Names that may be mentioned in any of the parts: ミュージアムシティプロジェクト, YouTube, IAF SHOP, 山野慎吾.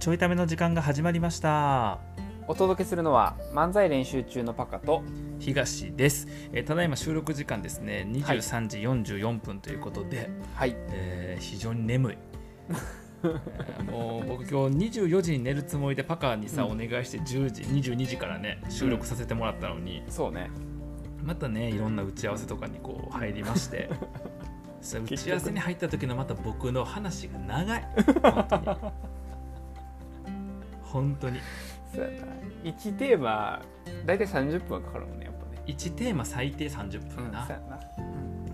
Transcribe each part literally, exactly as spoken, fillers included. ちょいための時間が始まりました。お届けするのは漫才練習中のパカと東です。えー、ただいま収録時間ですね、にじゅうさんじよんじゅうよんぷんということで、はい、えー、非常に眠いえー、もう僕今日にじゅうよじに寝るつもりでパカにさ、うん、お願いしてじゅうじにじゅうにじからね収録させてもらったのに、うん、そうね、またねいろんな打ち合わせとかにこう入りまして打ち合わせに入った時のまた僕の話が長い本当に本当にそうやな、いちテーマだいたいさんじゅっぷんはかかるもんね、やっぱねいちテーマ最低さんじゅっぷんな、うん、そう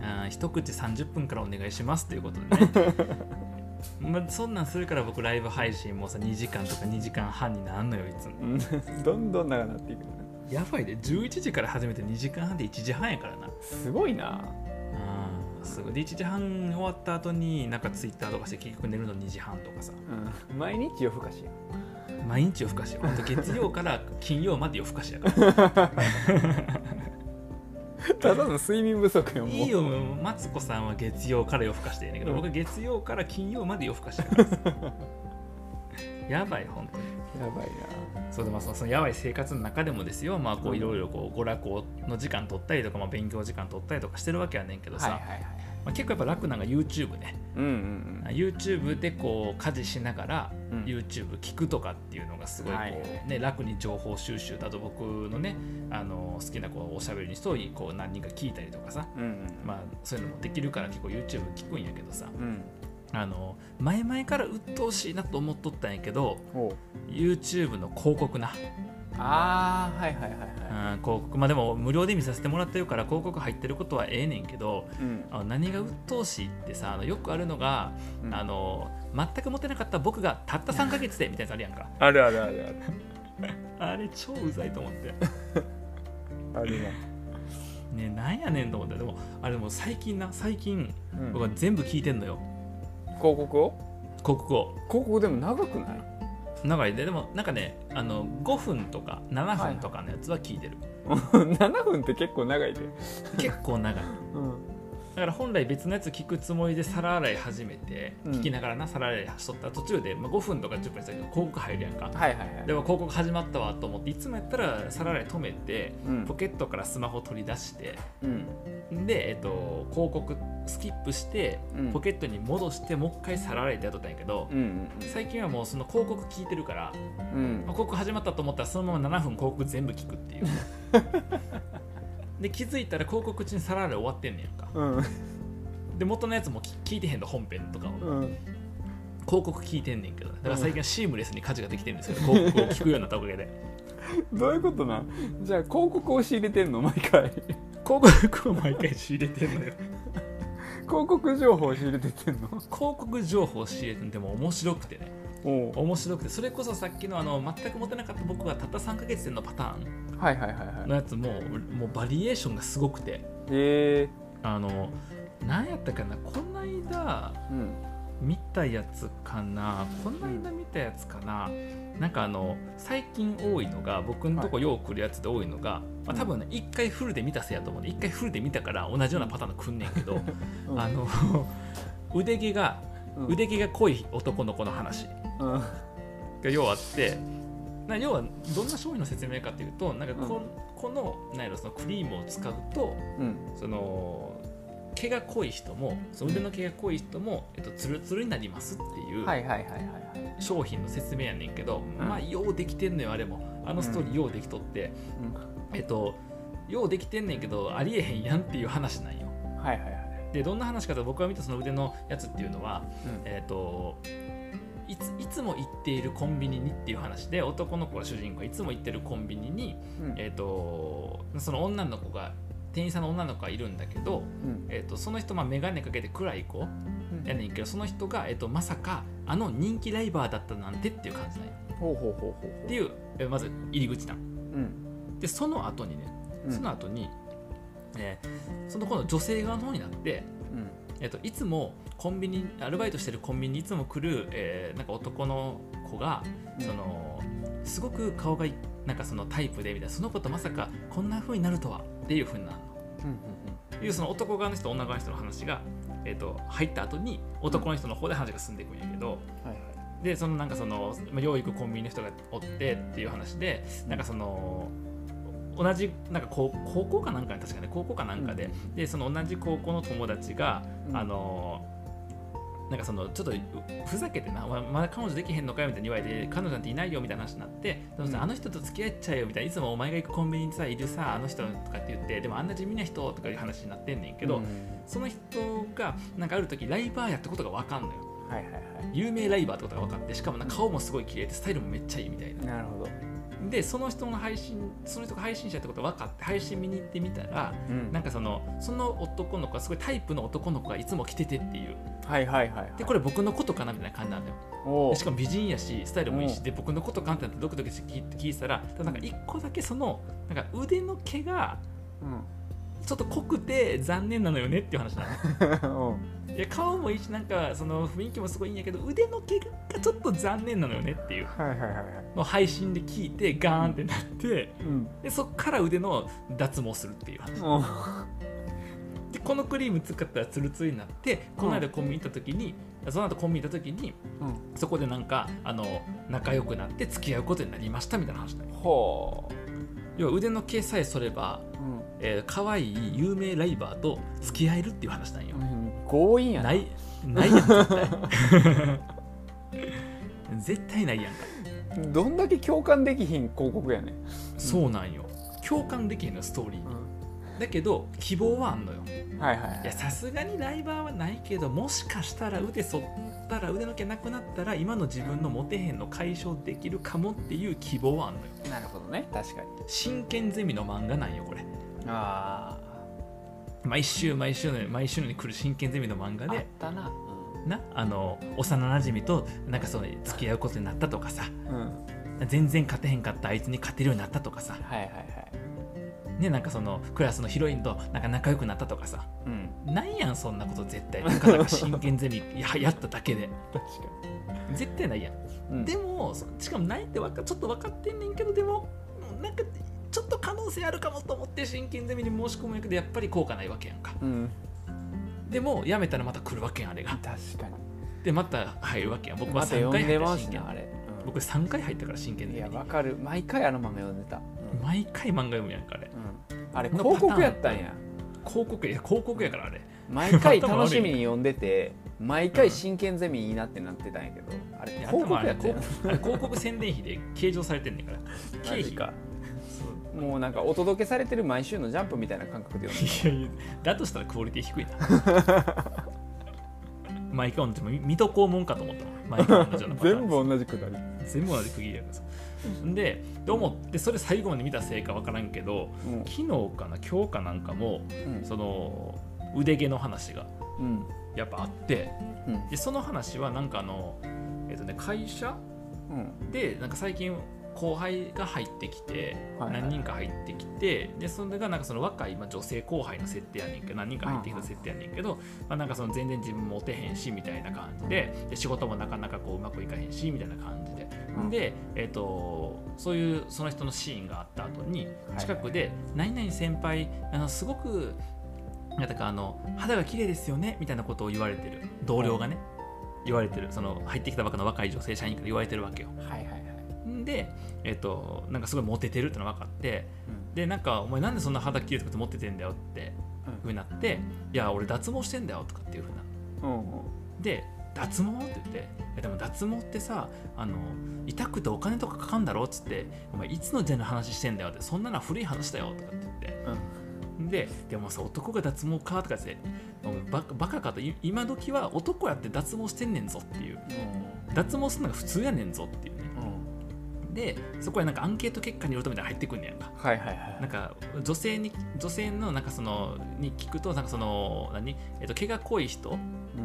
やな、うん、一口さんじゅっぷんからお願いしますということでねまあ、そんなんするから僕ライブ配信もさにじかんとかにじかんはんになんのよいつもどんどん長くなっていく、ね、やばいで、ね、じゅういちじから始めてにじかんはんでいちじはんやからな、すごいな、うん、すごいでいちじはん終わった後になんかツイッターとかして結局寝るのにじはんとかさ、うん、毎日夜更かしや毎日夜更かしやほんと月曜から金曜まで夜更かしやからただの睡眠不足よ。もういいよ、マツコさんは月曜から夜更かしてるんだけど、うん、僕は月曜から金曜まで夜更かしてるからやばい、本当にやばいな。そうで、まあ、そのやばい生活の中でもですよ、まあこういろいろこう娯楽の時間取ったりとか、まあ、勉強時間取ったりとかしてるわけやねんけどさ、はいはいはい、まあ、結構やっぱ楽なのが YouTube ね、うんうんうん、YouTube でこう家事しながら YouTube 聞くとかっていうのがすごいこう、はいね、楽に情報収集だと僕のね、あの好きなこうおしゃべりの人をこう何人か聞いたりとかさ、うんうん、まあ、そういうのもできるから結構 YouTube 聞くんやけどさ、うん、あの前々から鬱陶しいなと思っとったんやけど、 YouTube の広告な、あー、はいはいはいはい、うん、広告、まあでも無料で見させてもらってるから広告入ってることはええねんけど、うん、あの何が鬱陶しいってさ、あのよくあるのが、うん、あの全くモテなかった僕がたったさんかげつでみたいなのあるやんかあるあるあるあるあれ超うざいと思ってあるなね、なんやねんと思って。でもあれでも最近な最近、うん、僕は全部聞いてんのよ、広告を広告を広告。でも長くない？長いで、でもなんかね、あのごふんとかななふんとかのやつは聞いてる、はい、ななふんって結構長いで結構長い、うん、だから本来別のやつ聞くつもりで皿洗い始めて、うん、聞きながらな皿洗いしとった途中で、まあ、ごふんとかじゅっぷんしたけど広告入るやんか、はいはいはい、でも広告始まったわと思っていつもやったら皿洗い止めて、うん、ポケットからスマホ取り出して、うん、で、えっと、広告スキップして、うん、ポケットに戻してもう一回皿洗いってやっとったんやけど、うんうんうん、最近はもうその広告聞いてるから、うん、広告始まったと思ったらそのままななふん広告全部聞くっていうで気づいたら広告中に皿洗い終わってんねんか、うん、で元のやつも聞いてへんの本編とかを、うん、広告聞いてんねんけど、だから最近はシームレスに家事ができてるんですけど、うん、広告を聞くようになったおかげでどういうことな？じゃあ広告を仕入れてんの毎回広告を毎回仕入れてんのよ広告情報を仕入れてってんの広告情報を仕入れてんでも面白くてね、おう、面白くて、それこそさっきのあの全くモテなかった僕がたったさんかげつでのパターン、はいはいはいはい、のやつももうバリエーションがすごくて、えー、あの何やったかな、この間、うん、見たやつかな、この間見たやつかな、なんかあの最近多いのが僕のとこよう来るやつで多いのが、はい、まあ、多分ねいっかいフルで見たせやと思うんでいっかいフルで見たから同じようなパターンの来んねんけど、うん、あの腕毛が、うん、腕毛が濃い男の子の話がようあって、うん、要はどんな商品の説明かというと、なんか こ,、うん、こ の, なんやろそのクリームを使うと、うん、その毛が濃い人もその腕の毛が濃い人も、えっと、ツルツルになりますっていう商品の説明やねんけど、うん、まあようできてんのよ、あれもあのストーリーようできとって、うん、えっと、ようできてんねんけどありえへんやんっていう話なんよ、はいはいはい、でどんな話かと、僕が見たその腕のやつっていうのは、うん、えっとい つ, いつも行っているコンビニにっていう話で、男の子が主人公いつも行ってるコンビニに、うん、えっとその女の子が店員さんの女の子がいるんだけど、うん、えー、とその人、まあ、眼鏡かけて暗い子やねんけど、その人が、えー、とまさかあの人気ライバーだったなんてっていう感じなんよ、ほうほうほうほうっていう、えー、まず入り口なん、うん、でその後にね、その後に、うん、えー、その今度女性側の方になって、うん、えー、といつもコンビニアルバイトしてるコンビニにいつも来る、えー、なんか男の子が、うん、そのすごく顔がいなんかそのタイプでみたいな、その子とまさかこんな風になるとはっていう風になるの、うんうんうん、いうその男側の人と女側の人の話が、えー、と入った後に男の人の方で話が進んでいくんやけど、うん、はいはい、でそのなんかそのよう行くコンビニの人がおってっていう話で、なんかその同じなんか高校かなんか確かね高校かなんかで、でその同じ高校の友達があのなんかそのちょっとふざけてな、まだ彼女できへんのかよみたいに言われて、彼女なんていないよみたいな話になって、そのさ、あの人と付き合っちゃえよみたいな、いつもお前が行くコンビニにさいるさあの人とかって言って、でもあんな地味な人とかいう話になってんねんけど、その人がなんかある時ライバーやったことが分かんのよ。はいはいはい、有名ライバーってことが分かって、しかもなんか顔もすごい綺麗でスタイルもめっちゃいいみたいな。なるほど。でその人の配信、その人が配信者ってことが分かって配信見に行ってみたら、うん、なんかそのその男の子がすごいタイプの男の子がいつも着ててっていう。はいはいはい、はい。でこれ僕のことかなみたいな感じなんだよ。おでしかも美人やしスタイルもいいしで僕のことかなってドキドキして聞いてたら、なんか一個だけそのなんか腕の毛が、うん、ちょっと濃くて残念なのよねっていう話なの。いや顔もいいしなんかその雰囲気もすごいいいんやけど腕の毛がちょっと残念なのよねっていうの配信で聞いてガーンってなって、うん、でそっから腕の脱毛するっていう話でこのクリーム使ったらツルツルになって、この間コンビニ行った時に、うん、その後コンビニ行った時に、うん、そこでなんかあの仲良くなって付き合うことになりましたみたいな話だよ。ほう、要は腕の毛さえそれば、うんえー、可愛い有名ライバーと付き合えるっていう話なんよ、うん強引やな。ない、ないやん絶対。絶対ないやんか。どんだけ共感できひん広告やねん。そうなんよ。共感できへんのストーリーに、うん。だけど希望はあんのよ。はいはいはい。いやさすがにライバーはないけど、もしかしたら腕剃ったら腕の毛なくなったら今の自分のモテへんの解消できるかもっていう希望はあんのよ。なるほどね。確かに。真剣ゼミの漫画なんよこれ。ああ。毎週毎週の毎週のに来る真剣ゼミの漫画であったな、うん、なあの幼馴染となんかその付き合うことになったとかさ、うん、全然勝てへんかったあいつに勝てるようになったとかさ、はいはいはい、ね、なんかそのクラスのヒロインとなんか仲良くなったとかさ、うん、ないやんそんなこと絶対。なかなか真剣ゼミや, やっただけで確かに絶対ないやん、うん、でもしかもないってわかちょっと分かってんねんけど、でもなんかちょっと可能性あるかもと思って真剣ゼミに申し込む役でやっぱり効果ないわけやんか、うん、でもやめたらまた来るわけやんあれが。確かに。でまた入るわけやん。僕はさんかい入った真剣、まあれうん、僕さんかい入ったから真剣ゼミ。いやわかる、毎回あの漫画読んでた、うん、毎回漫画読むやんかあれ、うん、あれ広告やったんや。広告、いや広告やからあれ毎回楽しみに読んでて毎回真剣ゼミいいなってなってたんやけど、うん、あれ広告やったんや。あれ広告宣伝費で計上されてんねんから経費かもうなんかお届けされてる毎週のジャンプみたいな感覚で読んでる。だとしたらクオリティ低いな。毎回同じ、水戸黄門かと思ったの。毎回同じような全部同じくだり。全部同じ区切りやからさ。で、と思ってそれ最後まで見たせいかわからんけど、うん、昨日かな今日かなんかも、うん、その腕毛の話がやっぱあって、うん、でその話はなんかあのえっとね会社、うん、でなんか最近後輩が入ってきて、はいはい、何人か入ってきて、でそれがなんかその若い、まあ、女性後輩の設定やねんけど、何人か入ってきた設定やねんけど、うんうんまあ、なんかその全然自分モテへんしみたいな感じ で, で仕事もなかなかこううまくいかへんしみたいな感じで、うん、で、えー、とそういうその人のシーンがあった後に近くで、はいはい、何々先輩あのすごくなんかあの肌が綺麗ですよねみたいなことを言われてる同僚がね言われてる、その入ってきたばかの若い女性社員から言われてるわけよ。はいはいで、えーと、なんかすごいモテてるってのが分かって、うん、でなんかお前なんでそんな肌綺麗とかってモテてんだよってふうになって、うん、いや俺脱毛してんだよとかっていうふうな、うんうん、で脱毛って言って、でも脱毛ってさあの痛くてお金とかかかんだろっつってお前いつの時代の話してんだよってそんなのは古い話だよとかって言って、うん、ででもさ男が脱毛かとかってバカかと今時は男やって脱毛してんねんぞっていう、うん、脱毛するのが普通やねんぞっていうね。でそこへなんかアンケート結果によるとみたいな入ってくるんやんか。はいはいはい。なんか女性に女性のなんかそのに聞くとなんかその何えっと毛が濃い人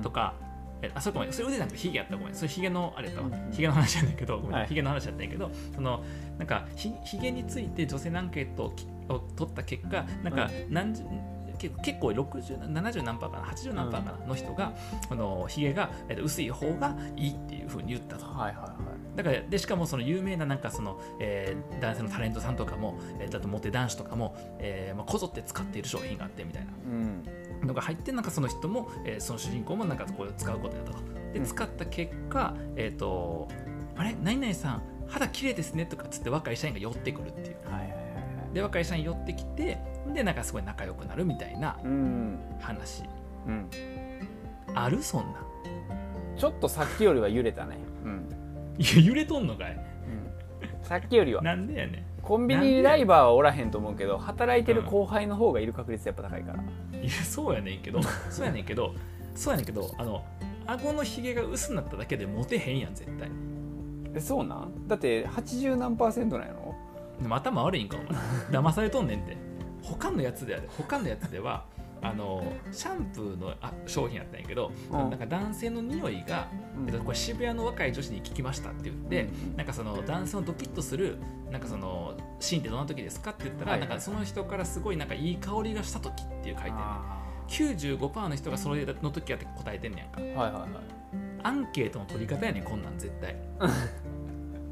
とか、うん、えあそこもそれ腕じゃなくてヒゲやったごめんそれヒゲのあれだわ、うん、ヒゲの話なんだけどごめん、はい、ヒゲの話なんだけどそのなんかひヒゲについて女性のアンケートを取った結果なんか何十、うん結構ろくじゅう、ななじゅうなんパーかな、はちじゅうなんパーかなの人がこのヒゲが薄い方がいいっていう風に言ったと。はいはいはい。だからでしかもその有名ななんかその、えー、男性のタレントさんとかも、えー、だとモテ男子とかも、えーまあ、こぞって使っている商品があってみたいな、うん、のが入って、なんかその人も、えー、その主人公もなんかこう使うことになったと。で使った結果、うん、えーとあれ何々さん肌綺麗ですねとかつって若い社員が寄ってくるっていう、はいはいはい、で若い社員寄ってきてでなんかすごい仲良くなるみたいな話、うんうん、あるそんなちょっとさっきよりは揺れたね。揺れとんのかい、うん、さっきよりはなんでやねん。コンビニライバーはおらへんと思うけど、働いてる後輩の方がいる確率やっぱ高いから、うん、いやそうやねんけどそうやねんけどそうやねんけどあの顎のひげが薄くなっただけでモテへんやん絶対。えそうなん？だってはちじゅうなんパーセントなんやろ。でも頭悪いんかお前騙されとんねんって他のやつである他のやつではあのシャンプーのあ商品やったんやけど、うん、なんか男性の匂いが、うんえっと、これ渋谷の若い女子に聞きましたって言って、うん、なんかその男性のドキッとするなんかそのシーンってどんな時ですかって言ったら、はいはい、なんかその人からすごいなんかいい香りがした時っていう書いてる、ね、きゅうじゅうごパーセント の人がそれの時やって答えてんねやんか、はいはいはい、アンケートの取り方やねんこんなん絶対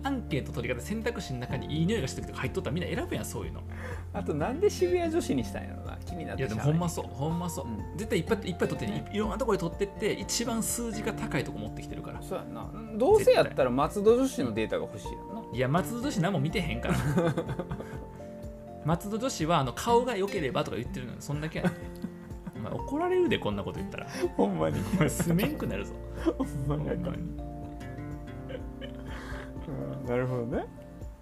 アンケート取り方選択肢の中にいい匂いがしてるとか入っとったらみんな選ぶやんそういうの。あとなんで渋谷女子にしたんやろな気になって。いやでもほんまそうほんまそう、うん、絶対いっぱいいっぱい取ってね、いろんなところで取ってって一番数字が高いとこ持ってきてるから。そうやな。どうせやったら松戸女子のデータが欲しいやんな、うん、いや松戸女子何も見てへんから松戸女子はあの顔が良ければとか言ってるのにそんだけやねお前怒られるでこんなこと言ったらほんまにお前住めんくなるぞほんまになるほどね。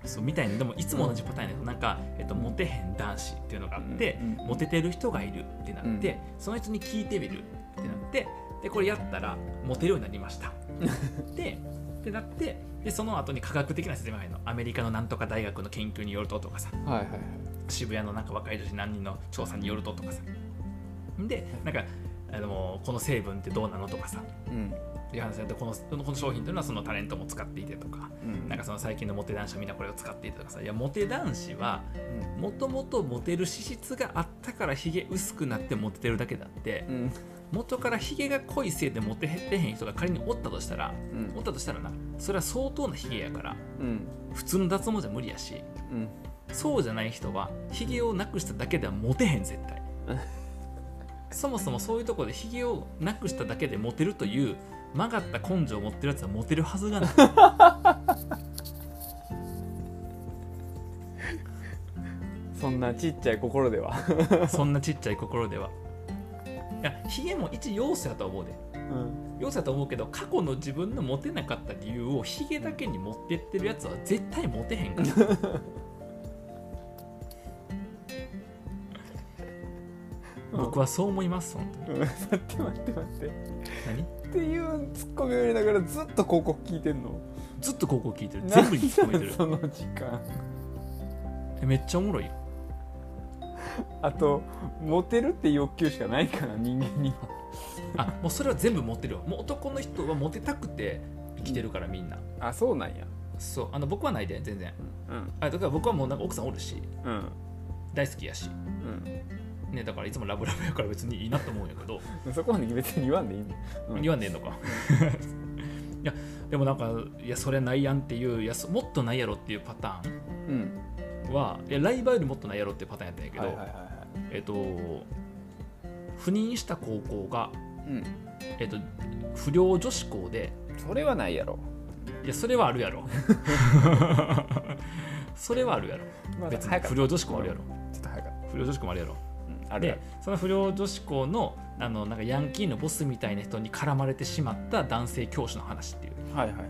そうみたいにでもいつも同じパターンやけど、なんか、えっと、モテへん男子っていうのがあって、うんうん、モテてる人がいるってなって、うん、その人に聞いてみるってなってでこれやったらモテるようになりましたでってなってでその後に科学的な説明が入るの。アメリカのなんとか大学の研究によるととかさ、はいはいはい、渋谷のなんか若い女子何人の調査によるととかさでなんかあのこの成分ってどうなのとかさ、うんいう話だとこの、この商品というのはそのタレントも使っていてとか、うん、なんかその最近のモテ男子はみんなこれを使っていてとかさ。いやモテ男子はもともとモテる資質があったからヒゲ薄くなってモテてるだけだって、うん、元からヒゲが濃いせいでモテてへん人が仮におったとしたら、うん、おったとしたらなそれは相当なヒゲやから、うん、普通の脱毛じゃ無理やし、うん、そうじゃない人はヒゲをなくしただけではモテへん絶対そもそもそういうところでヒゲをなくしただけでモテるという曲がった根性を持ってるやつはモテるはずがないそんなちっちゃい心ではそんなちっちゃい心では。いやヒゲも一要素やと思うで、うん、要素やと思うけど過去の自分のモテなかった理由をヒゲだけに持ってってるやつは絶対モテへんから僕はそう思います本当に、うん、待って待って待って何っていうツッコミを入れながらずっと広告聞いてんの。ずっと広告聞いてる。全部に突っ込めてるその時間えめっちゃおもろいよ。あとモテるって欲求しかないから人間にはあもうそれは全部モテるわ。もう男の人はモテたくて生きてるからみんな、うん、あそうなんや。そうあの僕はないで全然、うんうん、あだから僕はもうなんか奥さんおるし、うん、大好きやし、うんね、だからいつもラブラブやから別にいいなと思うんやけどそこまで別に言わんでいいんだ、うん、言わんでいいのかいやでもなんかいやそれないやんっていういやもっとないやろっていうパターンは、うん、いやライバーよりもっとないやろっていうパターンやったんやけど、はいはいはいはい、えっと赴任した高校が、うんえっと、不良女子校でそれはないやろ。いやそれはあるやろそれはあるやろ、ま、別に不良女子校あるやろ。ちょっと早かった不良女子校もあるやろ。でその不良女子校の、 あのなんかヤンキーのボスみたいな人に絡まれてしまった男性教師の話っていう、はいはいはい、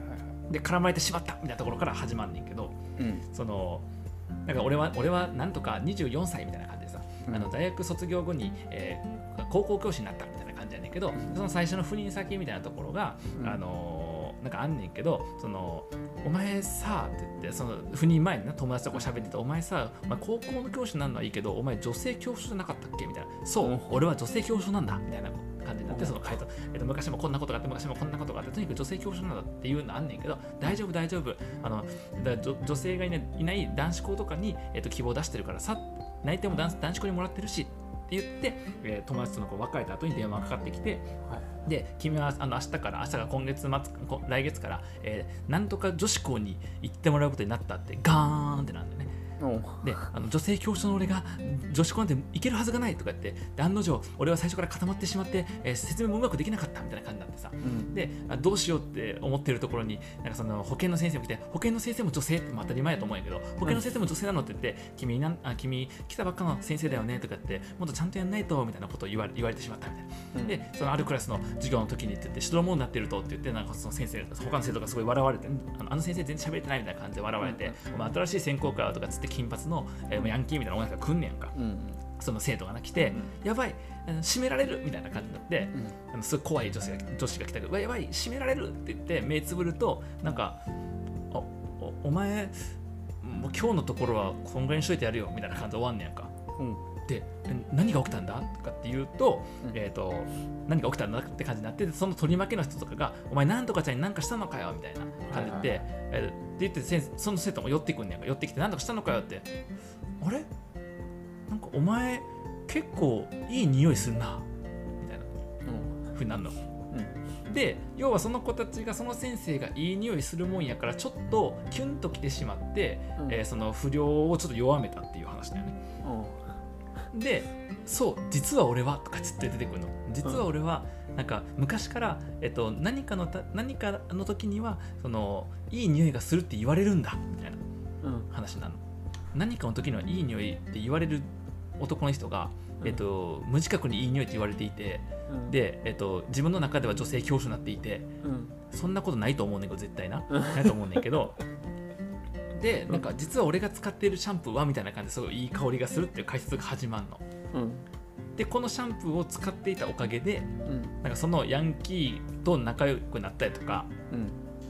で絡まれてしまったみたいなところから始まんねんけど、うん、そのなんか俺は俺はなんとかにじゅうよんさいみたいな感じでさ、うん、あの大学卒業後に、えー、高校教師になったみたいな感じやねんけど、うん、その最初の赴任先みたいなところが、うん、あのなんかあんねんけどそのお前さって言ってその赴任前にな友達とこう喋っててお前さ、まあ、高校の教師になるのはいいけどお前女性教師じゃなかったっけみたいなそう、うん、俺は女性教師なんだみたいな感じになってその回答、えっと、昔もこんなことがあって昔もこんなことがあってとにかく女性教師なんだっていうのあんねんけど大丈夫大丈夫あのだ 女, 女性がいな い, いない男子校とかに、えっと、希望出してるからさ内定も 男, 男子校にもらってるしって言って、えー、友達とのこう別れた後に電話がかかってきて、はい、で君はあの明日から明日が今月末来月から、えー、なんとか女子校に行ってもらうことになったってガーンってなんだよね。であの女性教師の俺が女子校なんて行けるはずがないとか言ってで案の定俺は最初から固まってしまって、えー、説明もうまくできなかったみたいな感じになってさ、うん、でどうしようって思ってるところになんかその保健の先生も来て保健の先生も女性って当たり前やと思うんやけど保健の先生も女性なのって言って、うん、君, なんあ君来たばっかの先生だよねとか言ってもっとちゃんとやんないとみたいなことを言 わ, 言われてしまったみたいな、うん、でそのあるクラスの授業の時にって言って指導者になってるとって言ってなんかその先生他の生徒がすごい笑われてあ の, あの先生全然喋れてないみたいな感じで笑われて、うん、お前新しい専攻かとかつって金髪の、えー、ヤンキーみたいな女が来んねやんか、うん、その生徒がな来て、うん、やばい締められるみたいな感じになって、うん、あのすごい怖い女子が、女子が来たけどやばい締められるって言って目つぶるとなんか お, お, お前もう今日のところはこんぐらいにしといてやるよみたいな感じで終わんねやんか、うん、で何が起きたんだとかって言うと、うんえー、と何が起きたんだって感じになってその取り負けの人とかがお前なんとかちゃんに何かしたのかよみたいな感じで、はいはいえーって言って先生その生徒も寄ってくんねんか寄ってきて何とかしたのかよってあれなんかお前結構いい匂いするなみたいな風になるの、うん、で要はその子たちがその先生がいい匂いするもんやからちょっとキュンときてしまって、うんえー、その不良をちょっと弱めたっていう話だよね、うん、でそう実は俺はとかつって出てくるの実は俺は、うんなんか昔から、えっと、何かのた、何かの時にはそのいい匂いがするって言われるんだみたいな話なの、うん、何かの時にはいい匂いって言われる男の人が、えっと、無自覚にいい匂いって言われていて、うん、で、えっと、自分の中では女性教師になっていて、うん、そんなことないと思うねんけど絶対な、ないと思うねんけどでなんか実は俺が使っているシャンプーはみたいな感じですごいいい香りがするっていう解説が始まるの、うんでこのシャンプーを使っていたおかげで、うん、なんかそのヤンキーと仲良くなったりとか、うん、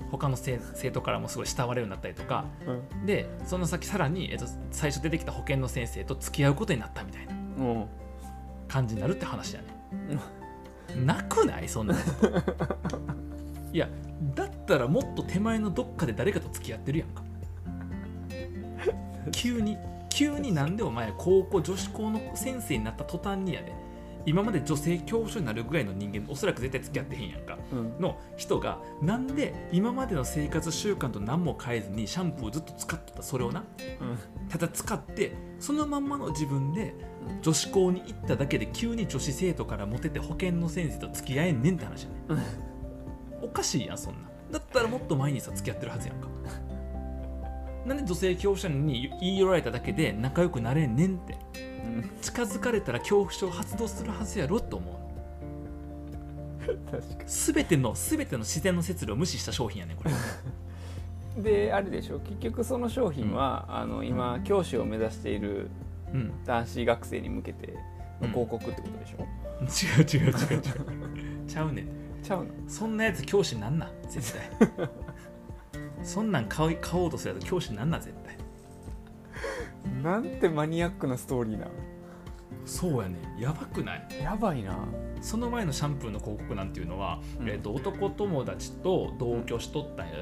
他の生徒からもすごい慕われるようになったりとか、うん、でその先さらに、えっと、最初出てきた保健の先生と付き合うことになったみたいな感じになるって話だね、うん、なくないそんなこといやだったらもっと手前のどっかで誰かと付き合ってるやんか急に急になんでお前高校女子校の先生になった途端にやで今まで女性教師になるぐらいの人間おそらく絶対付き合ってへんやんか、うん、の人がなんで今までの生活習慣と何も変えずにシャンプーをずっと使ってたそれをな、うん、ただ使ってそのまんまの自分で女子校に行っただけで急に女子生徒からモテて保健の先生と付き合えんねんって話やね、うん、おかしいやんそんなだったらもっと前にさ付き合ってるはずやんかなんで女性恐怖症に言い寄られただけで仲良くなれんねんって、うん、近づかれたら恐怖症発動するはずやろと思う確かに全ての全ての自然の摂理を無視した商品やねんこれであれでしょ結局その商品は、うん、あの今、うん、教師を目指している男子学生に向けての広告ってことでしょ、うん、違う違う違う違うちゃうねんちゃうのそんなやつ教師なんな絶対そんなん 買, い買おうとするやつ教師なんなん絶対なんてマニアックなストーリーなそうやねやばくないやばいなその前のシャンプーの広告なんていうのは、うんえー、と男友達と同居しとったんや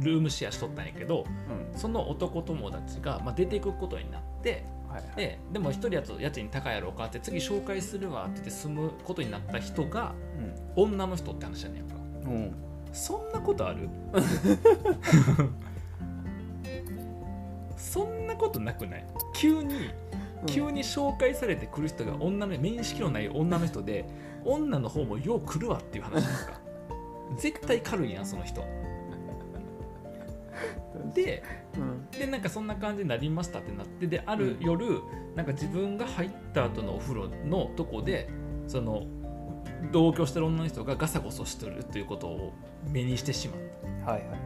ルームシェアしとったんやけど、うん、その男友達が、まあ、出ていくことになって、はいはい、で, でも一人やと家賃高いやろうかって次紹介するわって言って住むことになった人が、うん、女の人って話やねんか、うんそんなことあるそんなことなくない急に急に紹介されてくる人が女の面識のない女の人で女の方もよう来るわっていう話ですか絶対軽いやんその人で、うん、でなんかそんな感じになりましたってなってである夜、うん、なんか自分が入った後のお風呂のとこでその同居してる女の人がガサゴソしてるということを目にしてしまった、はいはい、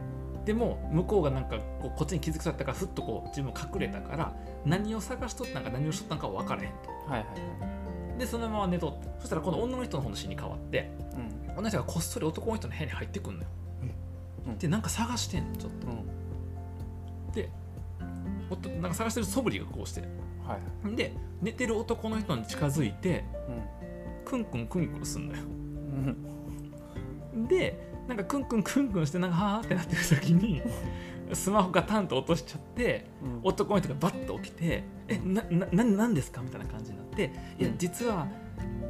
でも向こうがなんか こ, うこっちに気づくされたからふっとこう自分も隠れたから何を探しとったのか何をしとったのか分からへんと、はいはいはい、でそのまま寝とってそしたら今度女の人の方のシーンに変わって、うん、女の人がこっそり男の人の部屋に入ってくるのよ、うん、でなんか探してんのちょっと、うん、でなんか探してる素振りがこうして、はいはい、で寝てる男の人に近づいて、うんクンクンクンクンすんのよ、うん、でなんかクンクンクンクンしてなんかはーってなってる時にスマホガタンと落としちゃって、うん、男の人がバッと起きて、うん、え、な、な、なんですかみたいな感じになって、うん、いや実は、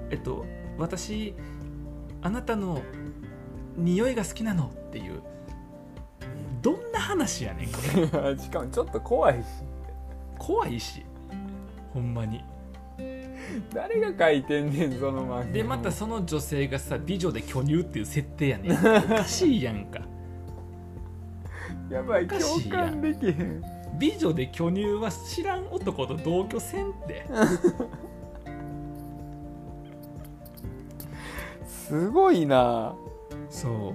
えっと、私あなたの匂いが好きなのっていう、どんな話やねんこれ。しかもちょっと怖いし、怖いし、ほんまに誰が書いてんねんその漫画。でまたその女性がさ、美女で巨乳っていう設定やねん。おかしいやんか。やばい、共感できへん。美女で巨乳は知らん男と同居せんってすごいな。そ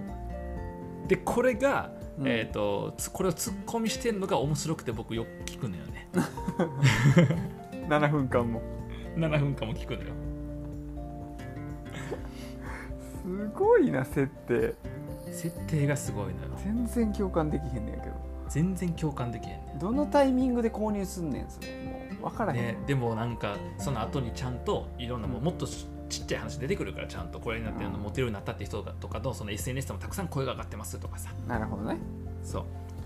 うでこれが、うん、えっとこれをツッコミしてんのが面白くて僕よく聞くのよね。ななふんかんもななふんかんも聞くのよ。すごいな設定。設定がすごいのよ。全然共感できへんねんけど。全然共感できへんねん。どのタイミングで購入すんねんそれ。もう分からへんね。でもなんかその後にちゃんといろんなも、うん、もっとちっちゃい話出てくるから、ちゃんとこれになってるの、うん、モテるようになったって人とかのその エスエヌエス でもたくさん声が上がってますとかさ。なるほどね。そう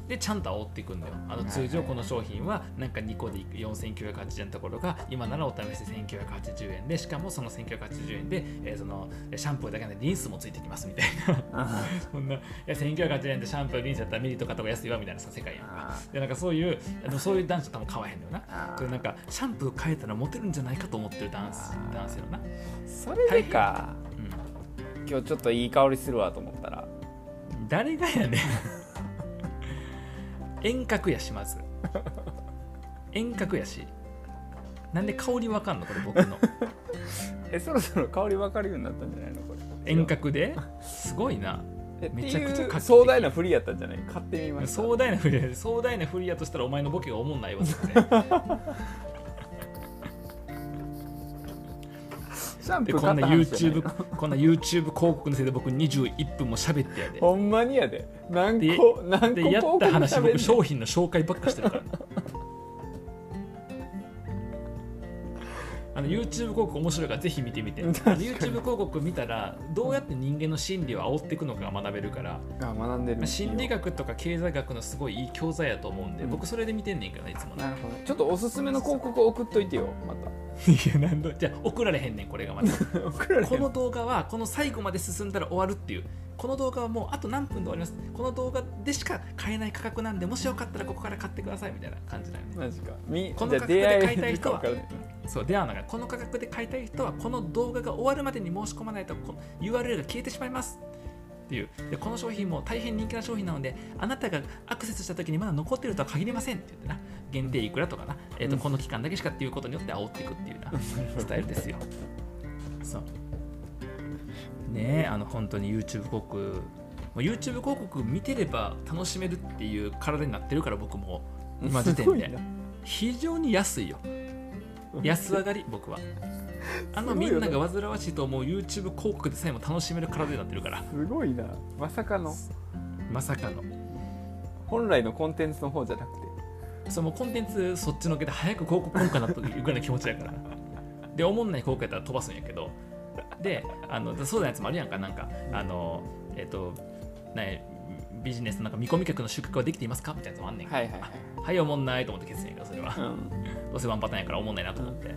でちゃんと煽っていくんだよ。あの通常この商品はなんかにこでよんせんきゅうひゃくはちじゅうえんのところが、今ならお試しでせんきゅうひゃくはちじゅうえんで、しかもそのせんきゅうひゃくはちじゅうえんで、えー、そのシャンプーだけでリンスもついてきますみたいな。そんないやせんきゅうひゃくはちじゅうえんでシャンプーリンスだったらミリとかとか安いわみたいなさ世界やんか。でなんかそういうあのそういう男子と多分買わへんのよな。それなんかシャンプー変えたらモテるんじゃないかと思ってる男性のな。それでか、うん、今日ちょっといい香りするわと思ったら誰がやねん。遠隔やし、まず遠隔やし、なんで香りわかんのこれ僕の。えそろそろ香りわかるようになったんじゃないのこれ。遠隔ですごいな。めちゃくちゃかっ壮大な振りやったんじゃない。買ってみました。壮大な振りや、壮大な振りやとしたらお前のボケがおもんないわですね。でこんな YouTube こんな YouTube 広告のせいで僕にじゅういっぷんも喋ってやで。ほんまにやで。何個何個でやった話、僕商品の紹介ばっかしてるからな。あの YouTube 広告面白いからぜひ見てみて。 YouTube 広告見たらどうやって人間の心理を煽っていくのかが学べるから。あ、学んでる。心理学とか経済学のすごいいい教材やと思うんで、うん、僕それで見てんねんからいつも。なるほど。ちょっとおすすめの広告を送っといてよまた。いや何度じゃあ送られへんねんこれがまた。送られへん。この動画はこの最後まで進んだら終わるっていう、この動画はもうあと何分で終わります、この動画でしか買えない価格なんで、もしよかったらここから買ってくださいみたいな感じだよね。マジか。この価格で買いたい人は、そう出会うのが、この価格で買いたい人はこの動画が終わるまでに申し込まないとこの ユーアールエル が消えてしまいますっていう。でこの商品も大変人気な商品なので、あなたがアクセスした時にまだ残ってるとは限りませんって言ってな、限定いくらとかな、えーとうん、この期間だけしかっていうことによって煽っていくっていうなスタイルですよ。そうねえ、あの本当に YouTube 広告、YouTube 広告見てれば楽しめるっていう体になってるから、僕も今時点で非常に安いよ。安上がり。僕はあのみんなが煩わしいと思う YouTube 広告でさえも楽しめる体になってるから。すごいな。まさかのまさかの本来のコンテンツの方じゃなくて、そのコンテンツそっちのけで早く広告来んかなというぐらいの気持ちだから。でおもんない広告やったら飛ばすんやけど、であのそうなやつもあるやんか。なんかあのえっとねビジネスのなんか見込み客の収穫はできていますかみたいなやつもあんねんけど、はいはいはい、はい、おもんないと思って決意やからそれは、うん、どうせワンパターンやからおもんないなと思って、う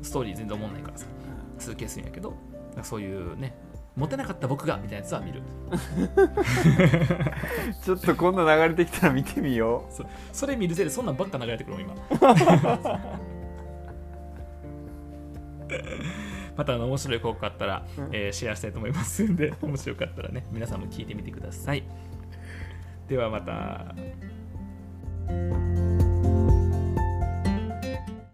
ん、ストーリー全然おもんないからさ続けすんやけど、なんかそういうねモテなかった僕がみたいなやつは見る。ちょっとこんな流れてきたら見てみよう。 そ, それ見るせいでそんなんばっか流れてくるもん今。またあの面白い広告あったら、えー、シェアしたいと思いますんで、面白かったらね皆さんも聞いてみてください。ではまた。